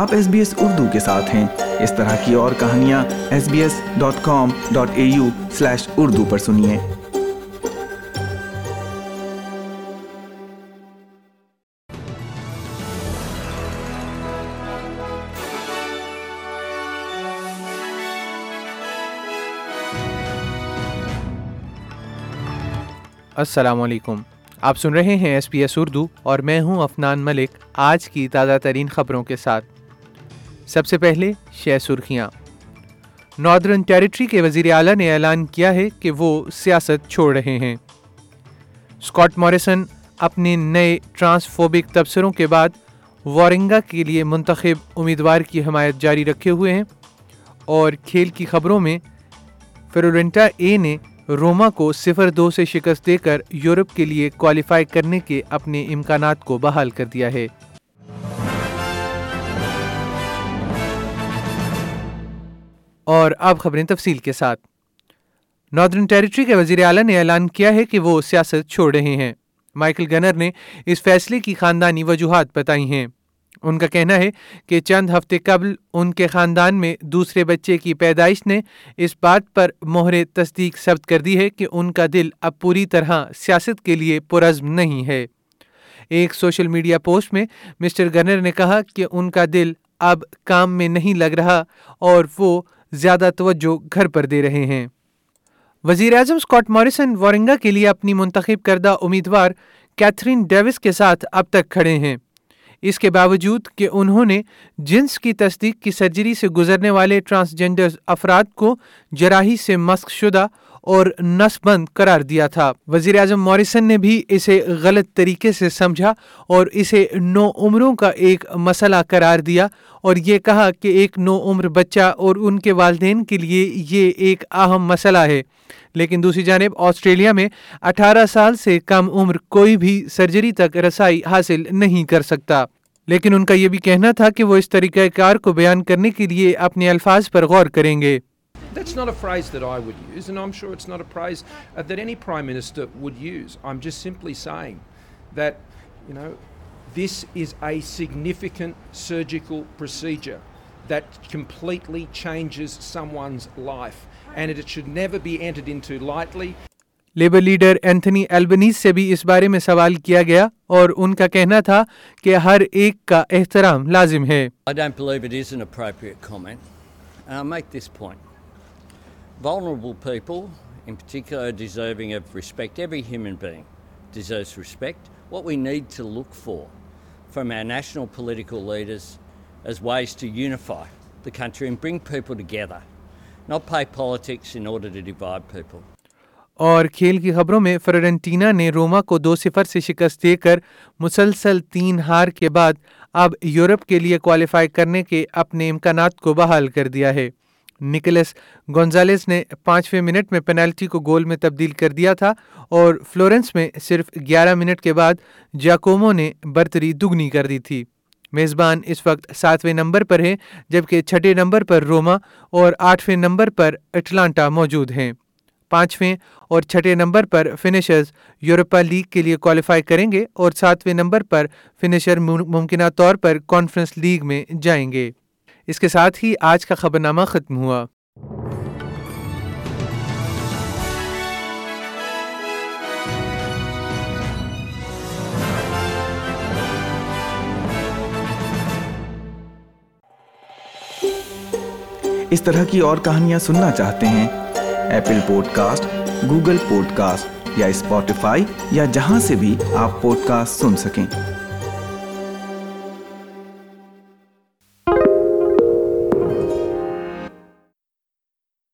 آپ S B S Urdu کے ساتھ ہیں۔ اس طرح کی اور کہانیاں sbs.com.au/اردو پر سنیے۔ السلام علیکم، آپ سن رہے ہیں ایس پی ایس اردو اور میں ہوں افنان ملک، آج کی تازہ ترین خبروں کے ساتھ۔ سب سے پہلے شہ سرخیاں۔ ناردرن ٹیریٹری کے وزیر اعلیٰ نے اعلان کیا ہے کہ وہ سیاست چھوڑ رہے ہیں۔ اسکاٹ موریسن اپنے نئے ٹرانسفوبک تبصروں کے بعد وارنگا کے لیے منتخب امیدوار کی حمایت جاری رکھے ہوئے ہیں۔ اور کھیل کی خبروں میں فیورنٹینا اے نے روما کو 0-2 سے شکست دے کر یورپ کے لیے کوالیفائی کرنے کے اپنے امکانات کو بحال کر دیا ہے۔ اور اب خبریں تفصیل کے ساتھ۔ ناردرن ٹیریٹری کے وزیر اعلیٰ نے اعلان کیا ہے کہ وہ سیاست چھوڑ رہے ہیں۔ مائیکل گنر نے اس فیصلے کی خاندانی وجوہات بتائی ہیں۔ ان کا کہنا ہے کہ چند ہفتے قبل ان کے خاندان میں دوسرے بچے کی پیدائش نے اس بات پر مہر تصدیق ثبت کر دی ہے کہ ان کا دل اب پوری طرح سیاست کے لیے پرعزم نہیں ہے۔ ایک سوشل میڈیا پوسٹ میں مسٹر گنر نے کہا کہ ان کا دل اب کام میں نہیں لگ رہا اور وہ زیادہ توجہ گھر پر دے رہے ہیں۔ وزیر اعظم اسکاٹ موریسن وارنگا کے لیے اپنی منتخب کردہ امیدوار کیتھرین ڈیوس کے ساتھ اب تک کھڑے ہیں، اس کے باوجود کہ انہوں نے جنس کی تصدیق کی سرجری سے گزرنے والے ٹرانسجینڈر افراد کو جراحی سے مسخ شدہ اور نس بند قرار دیا تھا۔ وزیر اعظم موریسن نے بھی اسے غلط طریقے سے سمجھا اور اسے نوعمروں کا ایک مسئلہ قرار دیا، اور یہ کہا کہ ایک نوعمر بچہ اور ان کے والدین کے لیے یہ ایک اہم مسئلہ ہے۔ لیکن دوسری جانب آسٹریلیا میں 18 سال سے کم عمر کوئی بھی سرجری تک رسائی حاصل نہیں کر سکتا۔ لیکن ان کا یہ بھی کہنا تھا کہ وہ اس طریقہ کار کو بیان کرنے کے لیے اپنے الفاظ پر غور کریں گے۔ That's not a phrase that I would use, and I'm sure it's not a phrase that any Prime Minister would use. I'm just simply saying that, you know, this is a significant surgical procedure that completely changes someone's life, and it should never be entered into lightly. Labour leader Anthony Albanese سے بھی اس بارے میں سوال کیا گیا اور ان کا کہنا تھا کہ ہر ایک کا احترام لازم ہے۔ I don't believe it is an appropriate comment, and I'll make this point. Vulnerable people in particular are deserving of respect. Every human being deserves respect. What we need to look for from our national political leaders as ways to unify the country and bring people together, not play politics in order to divide people. اور کھیل کی خبروں میں فیورنٹینا نے روما کو 2-0 سے شکست دے کر مسلسل 3 ہار کے بعد اب یورپ کے لیے کوالیفائی کرنے کے اپنے امکانات کو بحال کر دیا ہے۔ نکلس گونزالیز نے 5ویں منٹ میں پینالٹی کو گول میں تبدیل کر دیا تھا، اور فلورنس میں صرف 11 منٹ کے بعد جاکومو نے برتری دگنی کر دی تھی۔ میزبان اس وقت 7ویں نمبر پر ہیں، جبکہ 6ٹھے نمبر پر روما اور 8ویں نمبر پر اٹلانٹا موجود ہیں۔ 5ویں اور 6ٹھے نمبر پر فنیشرز یورپا لیگ کے لیے کوالیفائی کریں گے، اور 7ویں نمبر پر فنیشر ممکنہ طور پر کانفرنس لیگ میں جائیں گے۔ اس کے ساتھ ہی آج کا خبرنامہ ختم ہوا۔ اس طرح کی اور کہانیاں سننا چاہتے ہیں؟ ایپل پوڈکاسٹ، گوگل پوڈکاسٹ یا اسپوٹیفائی یا جہاں سے بھی آپ پوڈکاسٹ سن سکیں۔